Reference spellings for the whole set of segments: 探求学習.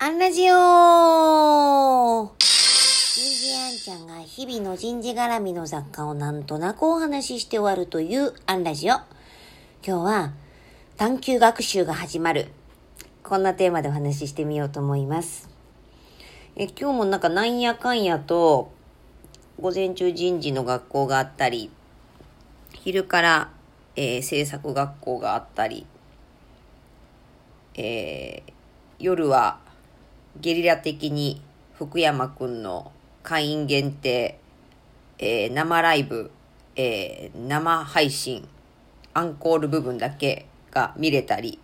アンラジオー、人事あんちゃんが日々の人事絡みの雑貨をなんとなくお話しして終わるというアンラジオ。今日は探究学習が始まる、こんなテーマでお話ししてみようと思います。今日もなんやかんやと午前中人事の学校があったり、昼から、政策学校があったり、夜はゲリラ的に福山くんの会員限定、生ライブ、生配信、アンコール部分だけが見れたり、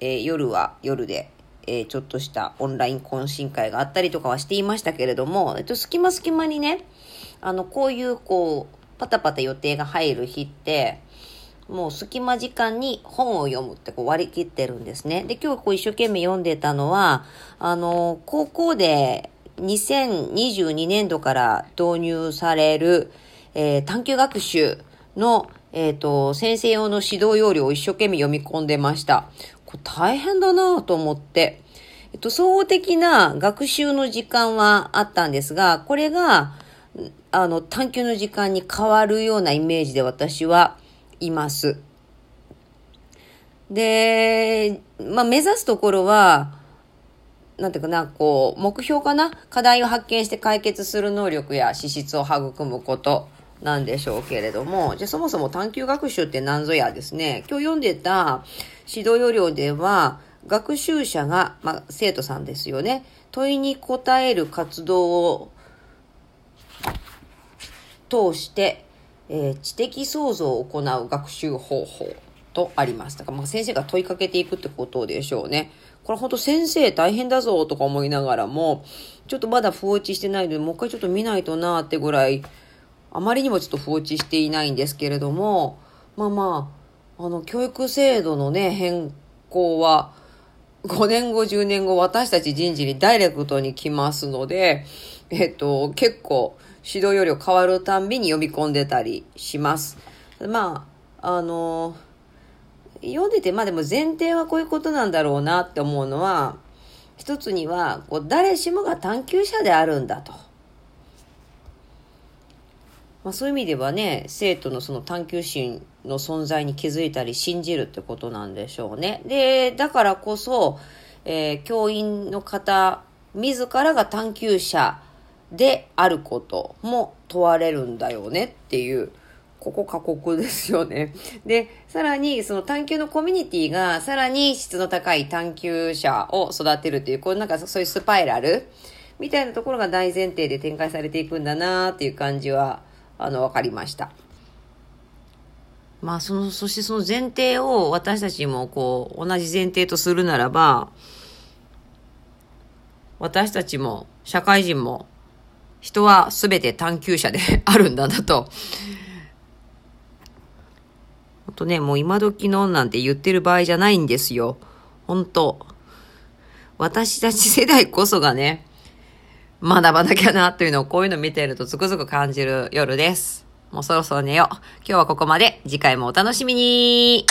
夜は夜で、ちょっとしたオンライン懇親会があったりとかはしていましたけれども、隙間隙間にね、こういうパタパタ予定が入る日って、もう隙間時間に本を読むって割り切ってるんですね。で、今日一生懸命読んでたのは、高校で2022年度から導入される、探究学習の、先生用の指導要領を一生懸命読み込んでました。これ大変だなと思って、総合的な学習の時間はあったんですが、これが、探究の時間に変わるようなイメージで私はいます。で、目指すところは、目標かな？課題を発見して解決する能力や資質を育むことなんでしょうけれども、じゃあそもそも探究学習って何ぞやですね。今日読んでた指導要領では、学習者が、生徒さんですよね。問いに答える活動を通して、知的創造を行う学習方法とあります。だから先生が問いかけていくってことでしょうね。これ本当先生大変だぞとか思いながらも、ちょっとまだ不落ちしてないので、もう一回ちょっと見ないとなってぐらい、あまりにもちょっと不落ちしていないんですけれども、教育制度のね、変更は5年後、10年後、私たち人事にダイレクトに来ますので、結構、指導要領変わるたんびに読み込んでたりします。読んでて、でも前提はこういうことなんだろうなって思うのは、一つには、誰しもが探究者であるんだと。そういう意味ではね、生徒のその探究心の存在に気づいたり信じるってことなんでしょうね。で、だからこそ、教員の方自らが探究者であることも問われるんだよねっていう、ここ過酷ですよね。で、さらにその探究のコミュニティがさらに質の高い探究者を育てるという、そういうスパイラルみたいなところが大前提で展開されていくんだなっていう感じは分かりました。そしてその前提を私たちも同じ前提とするならば、私たちも社会人も人はすべて探求者であるんだなと。ほんとね、もう今時のなんて言ってる場合じゃないんですよ。本当。私たち世代こそがね、学ばなきゃなというのをこういうの見てるとつくづく感じる夜です。もうそろそろ寝よう。今日はここまで。次回もお楽しみに。